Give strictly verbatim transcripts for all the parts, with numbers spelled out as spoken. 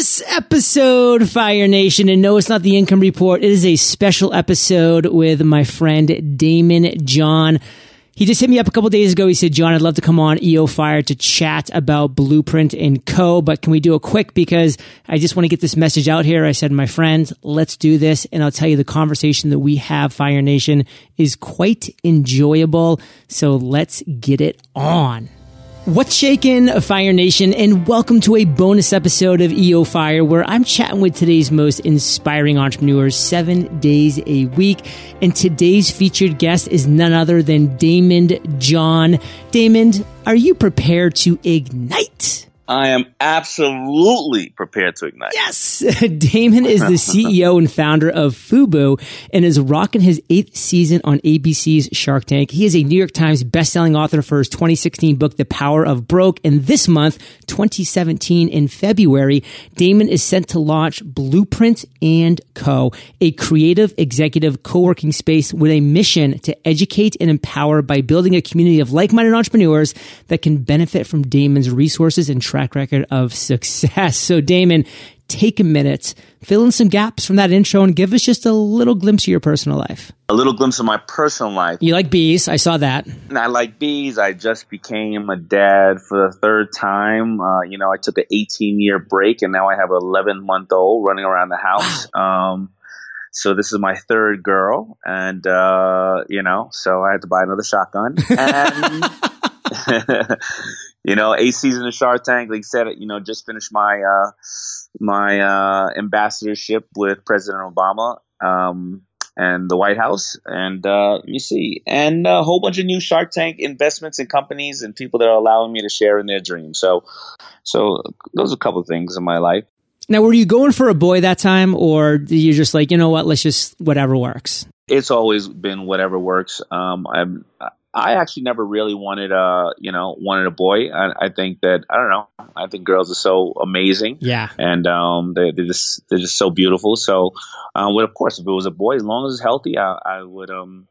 This episode, Fire Nation, and no, it's not the Income Report. It is a special episode with my friend Daymond John. He just hit me up a couple days ago. He said, John, I'd love to come on E O Fire to chat about Blueprint and Co., but can we do it quick because I just want to get this message out here. I said, my friends, let's do this, and I'll tell you the conversation that we have, Fire Nation, is quite enjoyable, so let's get it on. What's shaking, Fire Nation, and welcome to a bonus episode of E O Fire where I'm chatting with today's most inspiring entrepreneurs seven days a week. And today's featured guest is none other than Daymond John. Daymond, are you prepared to ignite? I am absolutely prepared to ignite. Yes! Daymond is the C E O and founder of FUBU and is rocking his eighth season on A B C's Shark Tank. He is a New York Times bestselling author for his twenty sixteen book, The Power of Broke. And this month, twenty seventeen, in February, Daymond is set to launch Blueprint and Co, a creative executive co-working space with a mission to educate and empower by building a community of like-minded entrepreneurs that can benefit from Daymond's resources and travel record of success. So Daymond, take a minute, fill in some gaps from that intro and give us just a little glimpse of your personal life. A little glimpse of my personal life. You like bees. I saw that. And I like bees. I just became a dad for the third time. Uh, you know, I took an eighteen year break and now I have an eleven month old running around the house. um, so this is my third girl. And, uh, you know, so I had to buy another shotgun. And you know, eight season of Shark Tank, like you said, you know, just finished my uh, my uh, ambassadorship with President Obama um, and the White House. And uh, you see, and a whole bunch of new Shark Tank investments and companies and people that are allowing me to share in their dreams. So so those are a couple of things in my life. Now, were you going for a boy that time or you're just like, you know what, let's just whatever works? It's always been whatever works. Um, I'm I actually never really wanted a, you know, wanted a boy. I, I think that, I don't know, I think girls are so amazing. Yeah. And um, they, they're just they're just so beautiful. So, uh, well, of course, if it was a boy, as long as it's healthy, I, I would, um,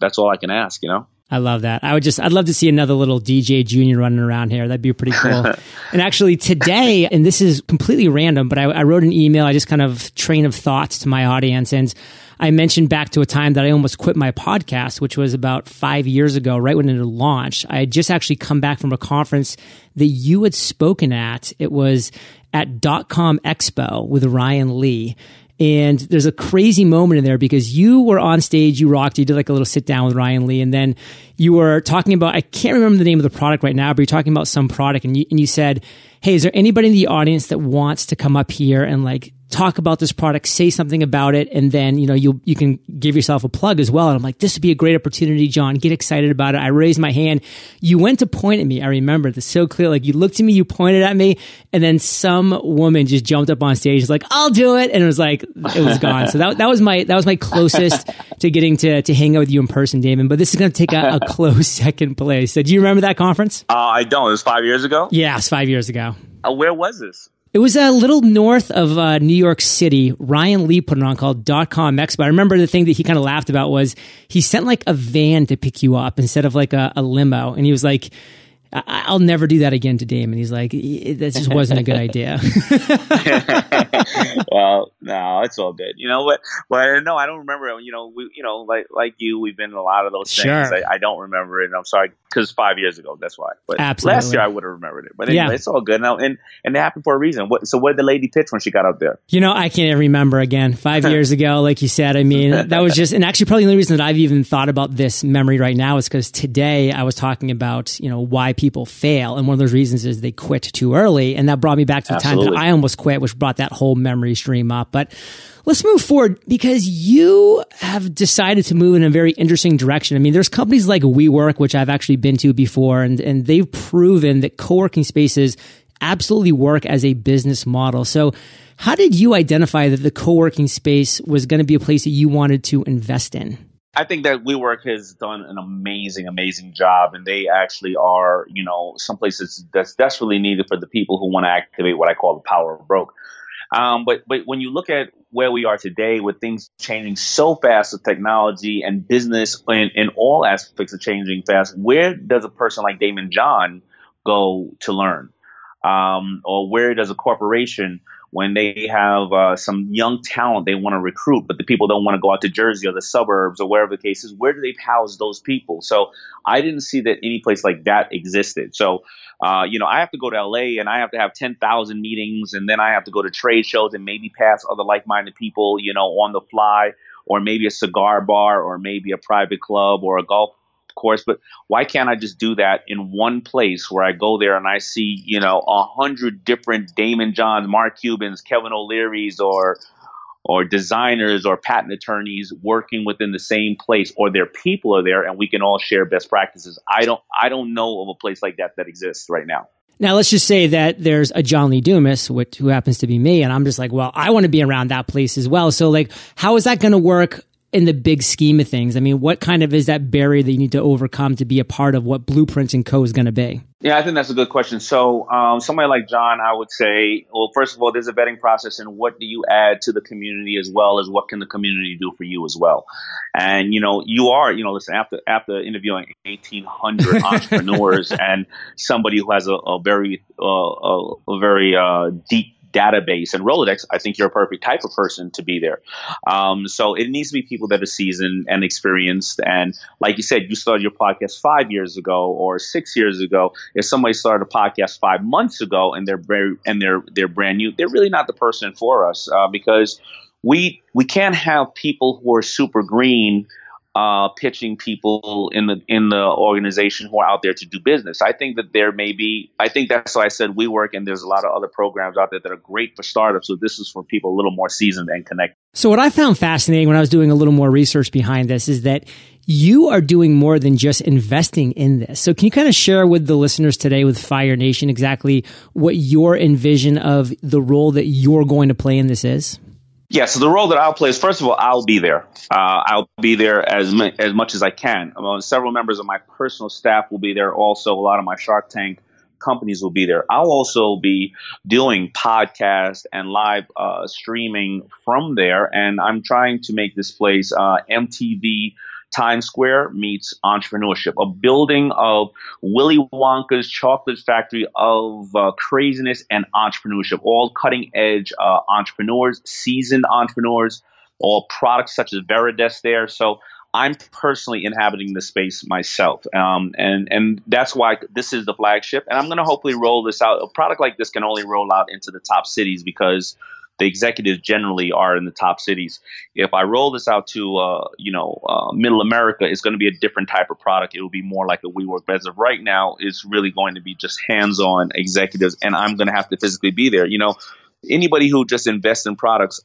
that's all I can ask, you know? I love that. I would just, I'd love to see another little D J Junior running around here. That'd be pretty cool. And actually today, and this is completely random, but I, I wrote an email, I just kind of train of thoughts to my audience and I mentioned back to a time that I almost quit my podcast, which was about five years ago, right when it had launched. I had just actually come back from a conference that you had spoken at. It was at dot com Expo with Ryan Lee. And there's a crazy moment in there because you were on stage, you rocked, you did like a little sit down with Ryan Lee. And then you were talking about, I can't remember the name of the product right now, but you're talking about some product and you, and you said, hey, is there anybody in the audience that wants to come up here and like talk about this product, say something about it, and then, you know, you you can give yourself a plug as well. And I'm like, this would be a great opportunity, John. Get excited about it. I raised my hand. You went to point at me. I remember this so clear. Like you looked at me, you pointed at me, and then some woman just jumped up on stage. She's like, I'll do it. And it was like, it was gone. So that that was my that was my closest to getting to to hang out with you in person, Daymond. But this is going to take a, a close second place. So do you remember that conference? Uh, I don't. It was five years ago? Yeah, it was five years ago. Uh, where was this? It was a little north of uh, New York City. Ryan Lee put it on called dot com Expo. I remember the thing that he kind of laughed about was he sent like a van to pick you up instead of like a, a limo. And he was like, I- I'll never do that again to Daymond. He's like, that just wasn't a good idea. Well, no, it's all good. You know what? Well, no, I don't remember. You know, we, you know, like like you, we've been in a lot of those sure. things. I, I don't remember it. And I'm sorry because five years ago, that's why. But absolutely. Last year, I would have remembered it. But anyway, yeah. It's all good now, and and it happened for a reason. What, so, what did the lady pitch when she got up there? You know, I can't remember again. Five years ago, like you said, I mean, that was just, and actually, probably the only reason that I've even thought about this memory right now is because today I was talking about, you know, why people fail, and one of those reasons is they quit too early, and that brought me back to the absolutely. Time that I almost quit, which brought that whole memory stream up. But let's move forward because you have decided to move in a very interesting direction. I mean, there's companies like WeWork, which I've actually been to before, and, and they've proven that co-working spaces absolutely work as a business model. So how did you identify that the co-working space was going to be a place that you wanted to invest in? I think that WeWork has done an amazing, amazing job, and they actually are, you know, someplace that's, that's desperately needed for the people who want to activate what I call the power of broke. Um, but but when you look at where we are today with things changing so fast with technology and business and, and all aspects are changing fast, where does a person like Daymond John go to learn? um, or where does a corporation, when they have uh, some young talent they want to recruit, but the people don't want to go out to Jersey or the suburbs or wherever the case is, where do they house those people? So I didn't see that any place like that existed. So, uh, you know, I have to go to L A and I have to have ten thousand meetings, and then I have to go to trade shows and maybe pass other like-minded people, you know, on the fly, or maybe a cigar bar, or maybe a private club or a golf course. But why can't I just do that in one place where I go there and I see, you know, a hundred different Daymond Johns, Mark Cubans, Kevin O'Leary's, or or designers or patent attorneys working within the same place, or their people are there and we can all share best practices? I don't I don't know of a place like that that exists right now. Now, let's just say that there's a John Lee Dumas, which, who happens to be me, and I'm just like, well, I want to be around that place as well. So, like, how is that going to work in the big scheme of things? I mean, what kind of is that barrier that you need to overcome to be a part of what Blueprint and Co. is going to be? Yeah, I think that's a good question. So, um, somebody like John, I would say, well, first of all, there's a vetting process, and what do you add to the community as well as what can the community do for you as well? And, you know, you are, you know, listen, after after interviewing eighteen hundred entrepreneurs and somebody who has a, a very, uh, a, a very uh, deep database and Rolodex, I think you're a perfect type of person to be there. Um, so it needs to be people that are seasoned and experienced. And like you said, you started your podcast five years ago or six years ago. If somebody started a podcast five months ago and they're very, and they're they're brand new, they're really not the person for us uh, because we we can't have people who are super green uh, pitching people in the in the organization who are out there to do business. I think that there may be, I think that's why I said WeWork, and there's a lot of other programs out there that are great for startups. So this is for people a little more seasoned and connected. So what I found fascinating when I was doing a little more research behind this is that you are doing more than just investing in this. So can you kind of share with the listeners today, with Fire Nation, exactly what your envision of the role that you're going to play in this is? Yeah, so the role that I'll play is, first of all, I'll be there. Uh, I'll be there as m- as much as I can. Um, several members of my personal staff will be there also. A lot of my Shark Tank companies will be there. I'll also be doing podcasts and live uh, streaming from there. And I'm trying to make this place uh, M T V Times Square meets entrepreneurship, a building of Willy Wonka's chocolate factory of uh, craziness and entrepreneurship, all cutting edge uh, entrepreneurs, seasoned entrepreneurs, all products such as Veridesk there. So I'm personally inhabiting the space myself. Um, and, and that's why this is the flagship. And I'm going to hopefully roll this out. A product like this can only roll out into the top cities because the executives generally are in the top cities. If I roll this out to, uh, you know, uh, middle America, it's going to be a different type of product. It will be more like a WeWork. But as of right now, it's really going to be just hands-on executives, and I'm going to have to physically be there. You know, anybody who just invests in products,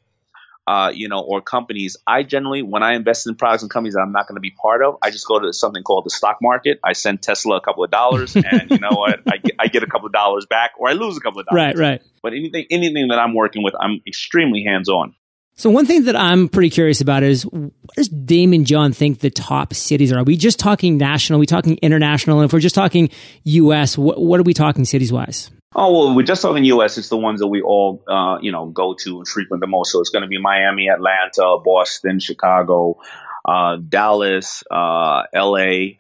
uh, you know, or companies, I generally, when I invest in products and companies that I'm not going to be part of, I just go to something called the stock market. I send Tesla a couple of dollars, and you know what? I, I get a couple of dollars back, or I lose a couple of dollars. Right, right. But anything, anything that I'm working with, I'm extremely hands-on. So one thing that I'm pretty curious about is, what does Daymond John think the top cities are? Are we just talking national? Are we talking international? And if we're just talking U S, what, what are we talking cities-wise? Oh, well, we're just talking U S. It's the ones that we all, uh, you know, go to and frequent the most. So it's going to be Miami, Atlanta, Boston, Chicago, uh, Dallas, uh, L A,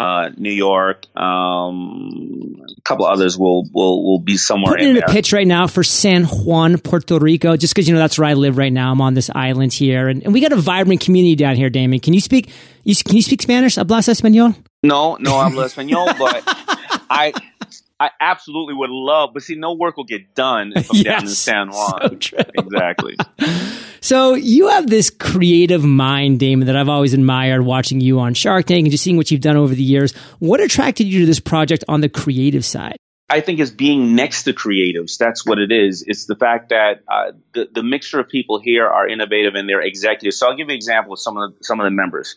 uh, New York. Um, a couple of others will will will be somewhere Putting in there. Putting in a pitch right now for San Juan, Puerto Rico, just because, you know, that's where I live right now. I'm on this island here. And, and we got a vibrant community down here, Damon. Can you speak, you, can you speak Spanish? ¿Hablas español? No, no hablo español, but I... I absolutely would love, but see, no work will get done if I'm yes, down in San Juan. So true. Exactly. So you have this creative mind, Damon, that I've always admired watching you on Shark Tank and just seeing what you've done over the years. What attracted you to this project on the creative side? I think it's being next to creatives. That's what it is. It's the fact that uh, the, the mixture of people here are innovative and they're executives. So I'll give you an example of some of the, some of the members.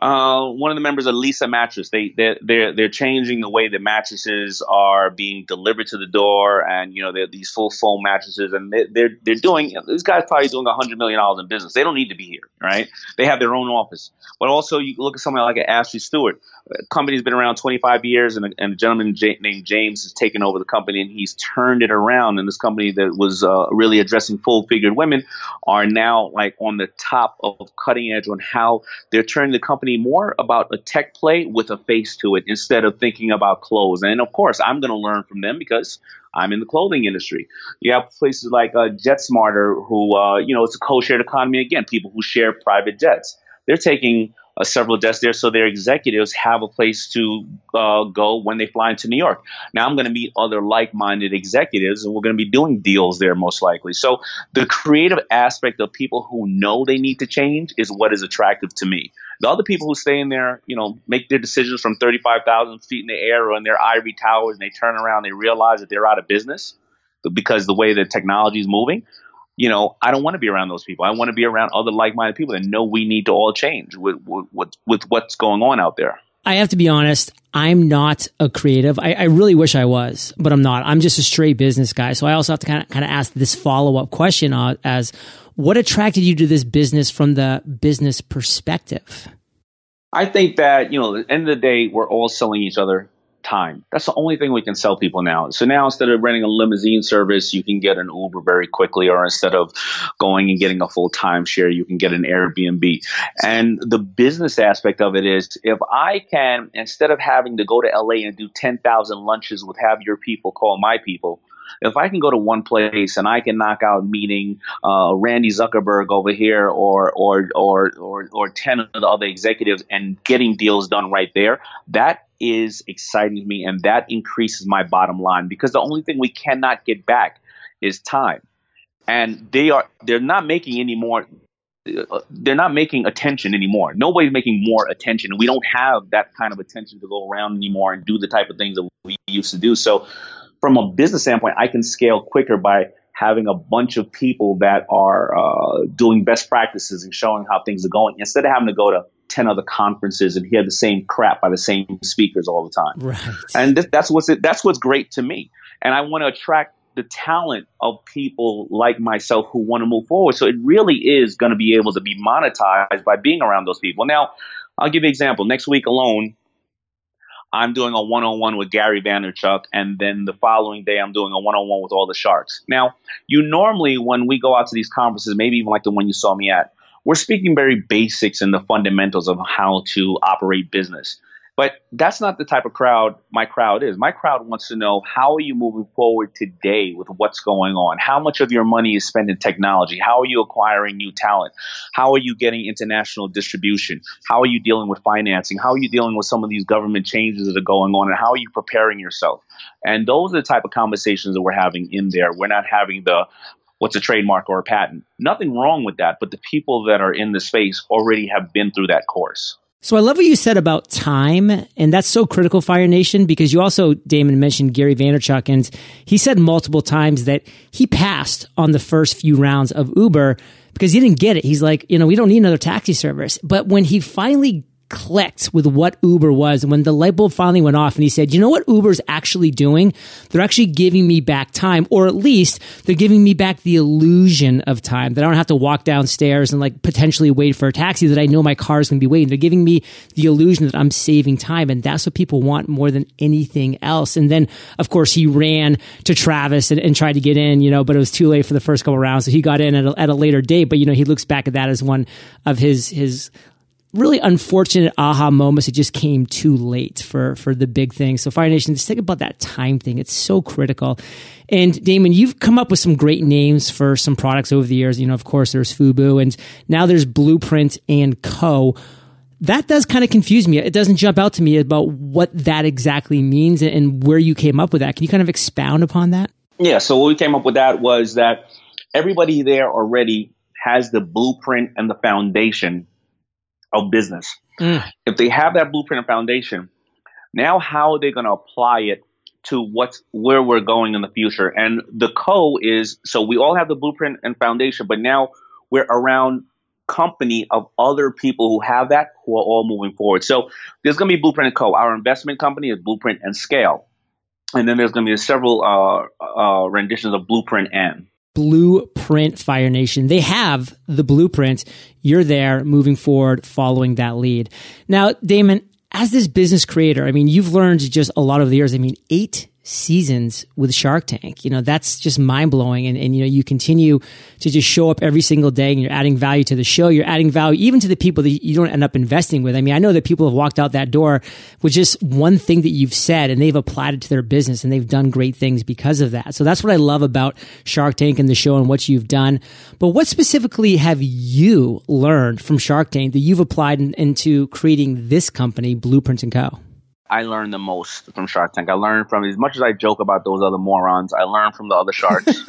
Uh, one of the members of Lisa Mattress, they, they, they're, they're changing the way the mattresses are being delivered to the door. And, you know, they're these full foam mattresses, and they, they're, they're doing, this guy's probably doing a hundred million dollars in business. They don't need to be here, right? They have their own office. But also you look at somebody like an Ashley Stewart. The company's been around twenty-five years, and a, and a gentleman j- named James has taken over the company, and he's turned it around. And this company that was uh, really addressing full-figured women are now like on the top of cutting edge on how they're turning the company more about a tech play with a face to it instead of thinking about clothes. And of course, I'm going to learn from them because I'm in the clothing industry. You have places like uh, JetSmarter, who, uh, you know, it's a co-shared economy. Again, people who share private jets. They're taking uh, several jets there, so their executives have a place to uh, go when they fly into New York. Now I'm going to meet other like-minded executives, and we're going to be doing deals there most likely. So the creative aspect of people who know they need to change is what is attractive to me. The other people who stay in there, you know, make their decisions from thirty-five thousand feet in the air or in their ivory towers, and they turn around, they realize that they're out of business because the way that technology is moving. You know, I don't want to be around those people. I want to be around other like-minded people that know we need to all change with, with, with what's going on out there. I have to be honest, I'm not a creative. I, I really wish I was, but I'm not. I'm just a straight business guy. So I also have to kind of kind of ask this follow-up question uh, as, what attracted you to this business from the business perspective? I think that, you know, at the end of the day, we're all selling each other time. That's the only thing we can sell people now. So now instead of renting a limousine service, you can get an Uber very quickly, or instead of going and getting a full timeshare, you can get an Airbnb. And the business aspect of it is, if I can, instead of having to go to L A and do ten thousand lunches with have your people call my people, if I can go to one place and I can knock out meeting uh, Randy Zuckerberg over here or or, or or or ten of the other executives and getting deals done right there, that is exciting to me, and that increases my bottom line, because the only thing we cannot get back is time. And they are they're not making any more they're not making attention anymore. Nobody's making more attention. We don't have that kind of attention to go around anymore and do the type of things that we used to do. So from a business standpoint, I can scale quicker by having a bunch of people that are uh, doing best practices and showing how things are going, instead of having to go to ten other conferences and hear the same crap by the same speakers all the time. Right. And th- that's what's it, that's what's great to me. And I want to attract the talent of people like myself who want to move forward. So it really is going to be able to be monetized by being around those people. Now, I'll give you an example. Next week alone, I'm doing a one-on-one with Gary Vaynerchuk, and then the following day I'm doing a one-on-one with all the Sharks. Now, you normally, when we go out to these conferences, maybe even like the one you saw me at, we're speaking very basics and the fundamentals of how to operate business. But that's not the type of crowd my crowd is. My crowd wants to know, how are you moving forward today with what's going on? How much of your money is spent in technology? How are you acquiring new talent? How are you getting international distribution? How are you dealing with financing? How are you dealing with some of these government changes that are going on? And how are you preparing yourself? And those are the type of conversations that we're having in there. We're not having the what's a trademark or a patent. Nothing wrong with that, but the people that are in the space already have been through that course. So I love what you said about time, and that's so critical, Fire Nation, because you also, Daymond, mentioned Gary Vaynerchuk, and he said multiple times that he passed on the first few rounds of Uber because he didn't get it. He's like, you know, we don't need another taxi service. But when he finally clicked with what Uber was, and when the light bulb finally went off and he said, you know what Uber's actually doing? They're actually giving me back time, or at least they're giving me back the illusion of time, that I don't have to walk downstairs and like potentially wait for a taxi that I know my car is going to be waiting. They're giving me the illusion that I'm saving time, and that's what people want more than anything else. And then, of course, he ran to Travis and, and tried to get in, you know, but it was too late for the first couple rounds, so he got in at a, at a later date. But, you know, he looks back at that as one of his his really unfortunate aha moments. It just came too late for, for the big thing. So Fire Nation, just think about that time thing. It's so critical. And Daymond, you've come up with some great names for some products over the years. You know, of course, there's FUBU, and now there's Blueprint and Co. That does kind of confuse me. It doesn't jump out to me about what that exactly means and where you came up with that. Can you kind of expound upon that? Yeah. So what we came up with that was that everybody there already has the blueprint and the foundation of business. Mm. If they have that blueprint and foundation, now how are they going to apply it to what's where we're going in the future? And the co is, so we all have the blueprint and foundation, but now we're around company of other people who have that, who are all moving forward. So there's going to be Blueprint and Co. Our investment company is Blueprint and Scale. And then there's going to be several uh, uh, renditions of Blueprint and. Blueprint, Fire Nation. They have the blueprint. You're there moving forward, following that lead. Now, Daymond, as this business creator, I mean, you've learned just a lot over the years. I mean, eight seasons with Shark Tank. You know, that's just mind blowing. And, and, you know, you continue to just show up every single day and you're adding value to the show. You're adding value even to the people that you don't end up investing with. I mean, I know that people have walked out that door with just one thing that you've said and they've applied it to their business and they've done great things because of that. So that's what I love about Shark Tank and the show and what you've done. But what specifically have you learned from Shark Tank that you've applied in, into creating this company, Blueprint and Co? I learned the most from Shark Tank. I learned from, as much as I joke about those other morons, I learned from the other sharks,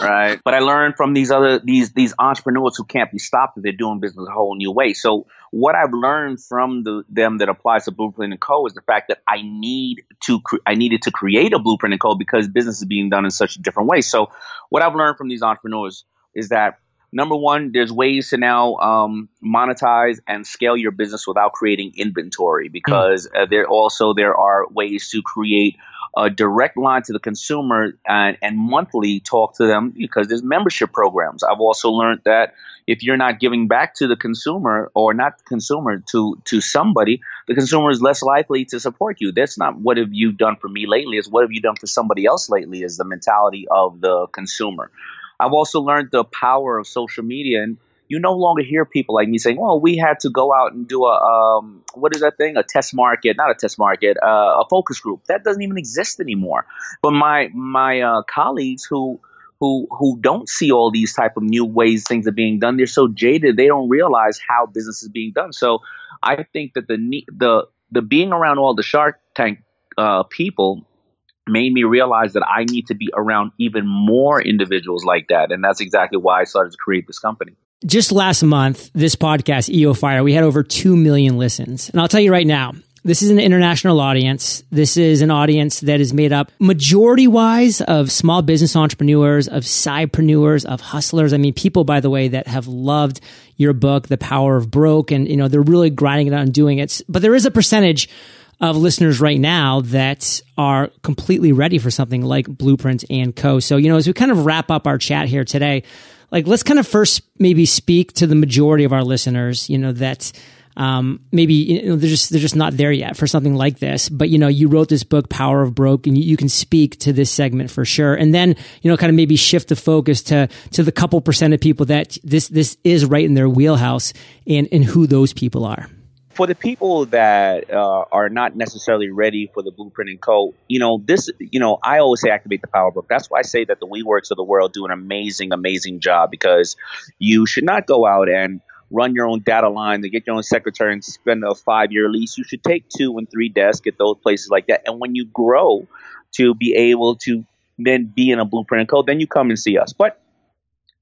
right? But I learned from these other, these, these entrepreneurs who can't be stopped if they're doing business a whole new way. So what I've learned from the, them that applies to Blueprint and Co is the fact that I need to, cre- I needed to create a Blueprint and Co because business is being done in such a different way. So what I've learned from these entrepreneurs is that, number one, there's ways to now um, monetize and scale your business without creating inventory, because uh, there also there are ways to create a direct line to the consumer and, and monthly talk to them, because there's membership programs. I've also learned that if you're not giving back to the consumer, or not the consumer, to to somebody, the consumer is less likely to support you. That's not what have you done for me lately, it's what have you done for somebody else lately is the mentality of the consumer. I've also learned the power of social media, and you no longer hear people like me saying, well, we had to go out and do a, um, what is that thing? A test market, not a test market, uh, a focus group. That doesn't even exist anymore. But my, my, uh, colleagues who, who, who don't see all these type of new ways things are being done, they're so jaded, they don't realize how business is being done. So I think that the, the, the being around all the Shark Tank, uh, people, made me realize that I need to be around even more individuals like that. And that's exactly why I started to create this company. Just last month, this podcast, E O Fire, we had over two million listens. And I'll tell you right now, this is an international audience. This is an audience that is made up majority-wise of small business entrepreneurs, of sidepreneurs, of hustlers. I mean, people, by the way, that have loved your book, The Power of Broke, and you know they're really grinding it out and doing it. But there is a percentage of listeners right now that are completely ready for something like Blueprint and Co. So, you know, as we kind of wrap up our chat here today, like let's kind of first maybe speak to the majority of our listeners, you know, that um, maybe you know, they're just they're just not there yet for something like this. But, you know, you wrote this book, Power of Broke, and you, you can speak to this segment for sure. And then, you know, kind of maybe shift the focus to to the couple percent of people that this this is right in their wheelhouse, and, and who those people are. For the people that uh, are not necessarily ready for the Blueprint and Co, you know, this, you know, I always say activate the power book. That's why I say that the WeWorks of the world do an amazing, amazing job, because you should not go out and run your own data line to get your own secretary and spend a five-year lease. You should take two and three desks at those places like that. And when you grow to be able to then be in a Blueprint and Co, then you come and see us. But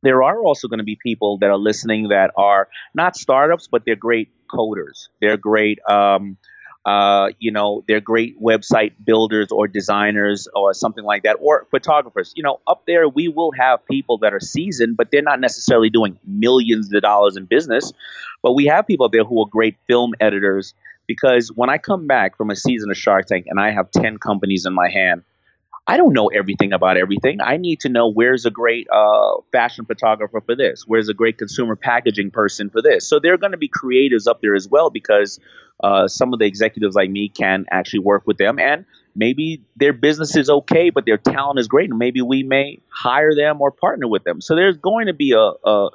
there are also going to be people that are listening that are not startups, but they're great coders. They're great, um, uh, you know, they're great website builders or designers or something like that, or photographers. You know, up there, we will have people that are seasoned, but they're not necessarily doing millions of dollars in business. But we have people up there who are great film editors, because when I come back from a season of Shark Tank and I have ten companies in my hand, I don't know everything about everything. I need to know where's a great uh, fashion photographer for this, where's a great consumer packaging person for this. So there are going to be creatives up there as well, because uh, some of the executives like me can actually work with them, and maybe their business is okay, but their talent is great, and maybe we may hire them or partner with them. So there's going to be a, a,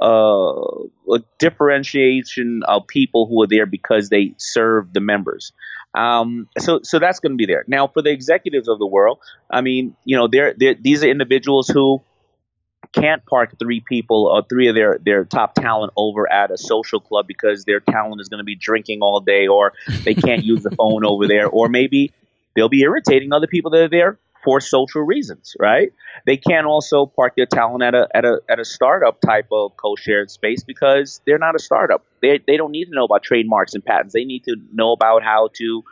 a, a differentiation of people who are there because they serve the members. Um, so, so that's going to be there. Now, for the executives of the world, I mean, you know, they're, they're, these are individuals who can't park three people or three of their, their top talent over at a social club because their talent is going to be drinking all day, or they can't use the phone over there, or maybe they'll be irritating other people that are there for social reasons, right? They can't also park their talent at a at a at a startup type of co-shared space because they're not a startup. They they don't need to know about trademarks and patents. They need to know about how to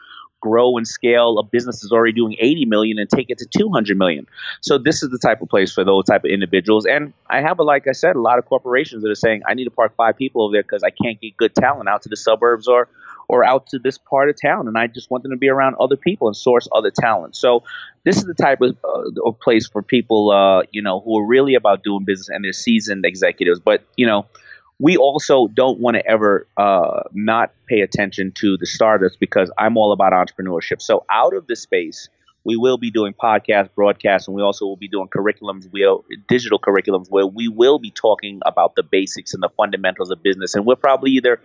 grow and scale a business that's already doing eighty million and take it to two hundred million. So this is the type of place for those type of individuals. And I have, a, like I said, a lot of corporations that are saying, I need to park five people over there because I can't get good talent out to the suburbs or or out to this part of town, and I just want them to be around other people and source other talent. So this is the type of, uh, of place for people, uh, you know, who are really about doing business, and they're seasoned executives. But, you know, we also don't want to ever uh, not pay attention to the startups, because I'm all about entrepreneurship. So out of the space We will be doing podcasts, broadcasts, and we also will be doing curriculums, we'll, digital curriculums, where we will be talking about the basics and the fundamentals of business. And we'll probably either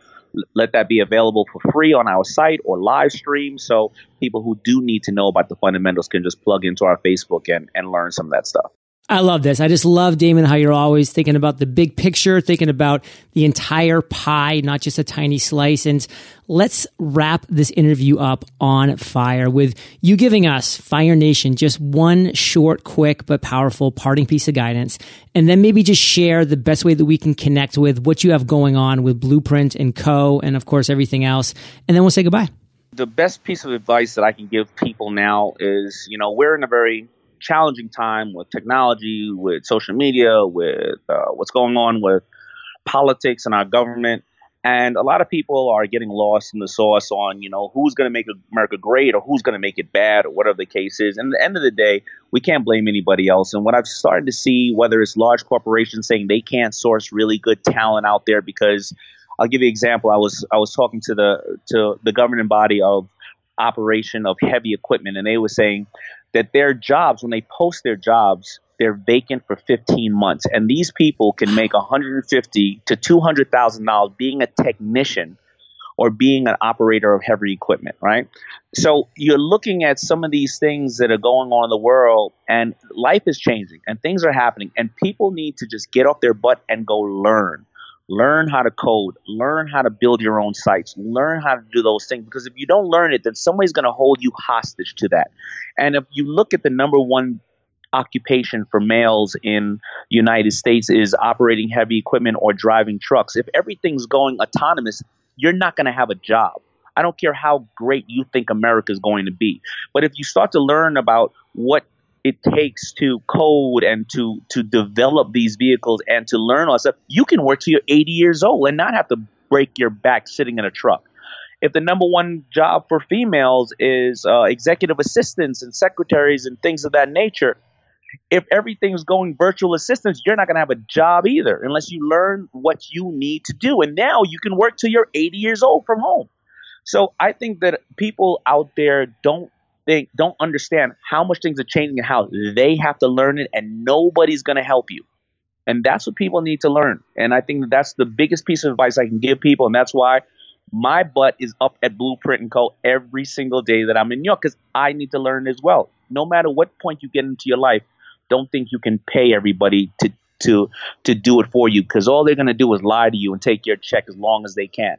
let that be available for free on our site or live stream. So people who do need to know about the fundamentals can just plug into our Facebook and, and learn some of that stuff. I love this. I just love, Daymond, how you're always thinking about the big picture, thinking about the entire pie, not just a tiny slice. And let's wrap this interview up on fire with you giving us, Fire Nation, just one short, quick, but powerful parting piece of guidance. And then maybe just share the best way that we can connect with what you have going on with Blueprint and Co. and, of course, everything else. And then we'll say goodbye. The best piece of advice that I can give people now is, you know, we're in a very challenging time with technology, with social media, with uh, what's going on with politics and our government. And a lot of people are getting lost in the sauce on, you know, who's going to make America great or who's going to make it bad or whatever the case is. And at the end of the day, we can't blame anybody else. And what I've started to see, whether it's large corporations saying they can't source really good talent out there, because I'll give you an example. I was I was talking to the to the governing body of operation of heavy equipment, and they were saying that their jobs, when they post their jobs, they're vacant for fifteen months. And these people can make one hundred fifty thousand to two hundred thousand dollars being a technician or being an operator of heavy equipment, right? So you're looking at some of these things that are going on in the world, and life is changing and things are happening, and people need to just get off their butt and go learn. Learn how to code, learn how to build your own sites, learn how to do those things. Because if you don't learn it, then somebody's going to hold you hostage to that. And if you look at the number one occupation for males in the United States is operating heavy equipment or driving trucks. If everything's going autonomous, you're not going to have a job. I don't care how great you think America is going to be. But if you start to learn about what it takes to code and to to develop these vehicles and to learn all that stuff, you can work till you're eighty years old and not have to break your back sitting in a truck. If the number one job for females is uh, executive assistants and secretaries and things of that nature, if everything's going virtual assistants, you're not going to have a job either unless you learn what you need to do. And now you can work till you're eighty years old from home. So I think that people out there don't They don't understand how much things are changing and how they have to learn it, and nobody's going to help you. And that's what people need to learn. And I think that's the biggest piece of advice I can give people. And that's why my butt is up at Blueprint and Co. every single day that I'm in New York, because I need to learn as well. No matter what point you get into your life, don't think you can pay everybody to to to do it for you, because all they're going to do is lie to you and take your check as long as they can.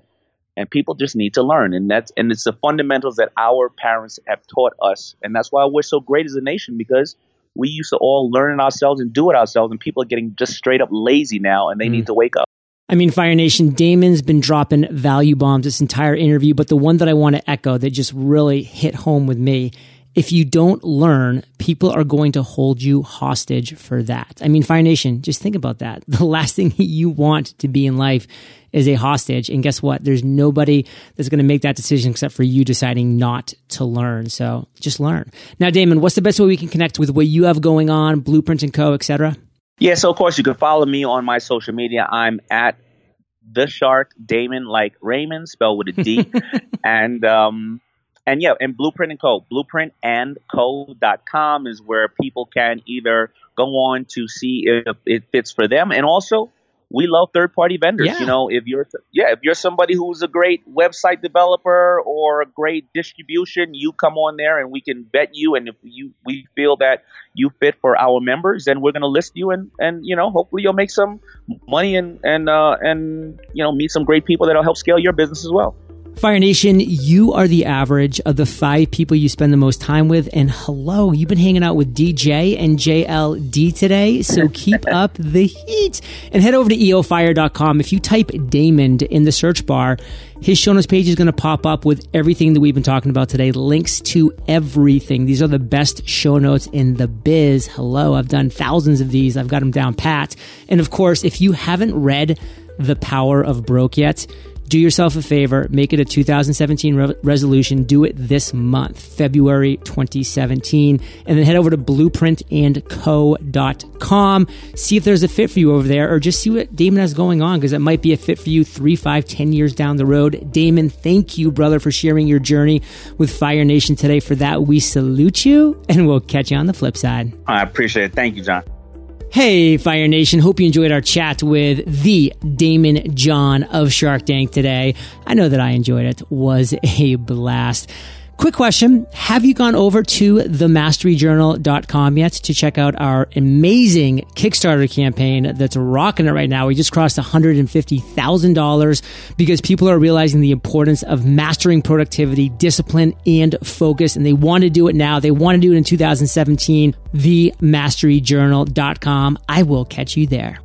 And people just need to learn. And that's and it's the fundamentals that our parents have taught us. And that's why we're so great as a nation, because we used to all learn it ourselves and do it ourselves. And people are getting just straight up lazy now, and they mm. need to wake up. I mean, Fire Nation, Daymond's been dropping value bombs this entire interview. But the one that I want to echo that just really hit home with me: if you don't learn, people are going to hold you hostage for that. I mean, Fire Nation, just think about that. The last thing you want to be in life is a hostage. And guess what? There's nobody that's going to make that decision except for you deciding not to learn. So just learn. Now, Daymond, what's the best way we can connect with what you have going on, Blueprint and Co, et cetera? Yeah, so of course, you can follow me on my social media. I'm at The Shark Daymond, like Raymond, spelled with a D. and, um... And yeah, and Blueprint and Co. Blueprint and Co dot com is where people can either go on to see if it fits for them. And also, we love third-party vendors. Yeah. You know, if you're yeah, if you're somebody who's a great website developer or a great distribution, you come on there and we can vet you. And if you we feel that you fit for our members, then we're going to list you, and and you know, hopefully you'll make some money and and uh, and you know, meet some great people that'll help scale your business as well. Fire Nation, you are the average of the five people you spend the most time with. And hello, you've been hanging out with D J and J L D today. So keep up the heat and head over to E O fire dot com. If you type Daymond in the search bar, his show notes page is going to pop up with everything that we've been talking about today. Links to everything. These are the best show notes in the biz. Hello, I've done thousands of these. I've got them down pat. And of course, if you haven't read The Power of Broke yet, do yourself a favor, make it a two thousand seventeen re- resolution. Do it this month, February twenty seventeen, and then head over to blueprint and co dot com. See if there's a fit for you over there, or just see what Daymond has going on, because it might be a fit for you three, five, ten years down the road. Daymond, thank you, brother, for sharing your journey with Fire Nation today. For that, we salute you, and we'll catch you on the flip side. I appreciate it. Thank you, John. Hey, Fire Nation. Hope you enjoyed our chat with the Daymond John of Shark Tank today. I know that I enjoyed it. It was a blast. Quick question. Have you gone over to the mastery journal dot com yet to check out our amazing Kickstarter campaign that's rocking it right now? We just crossed one hundred fifty thousand dollars because people are realizing the importance of mastering productivity, discipline, and focus, and they want to do it now. They want to do it in two thousand seventeen. the mastery journal dot com. I will catch you there.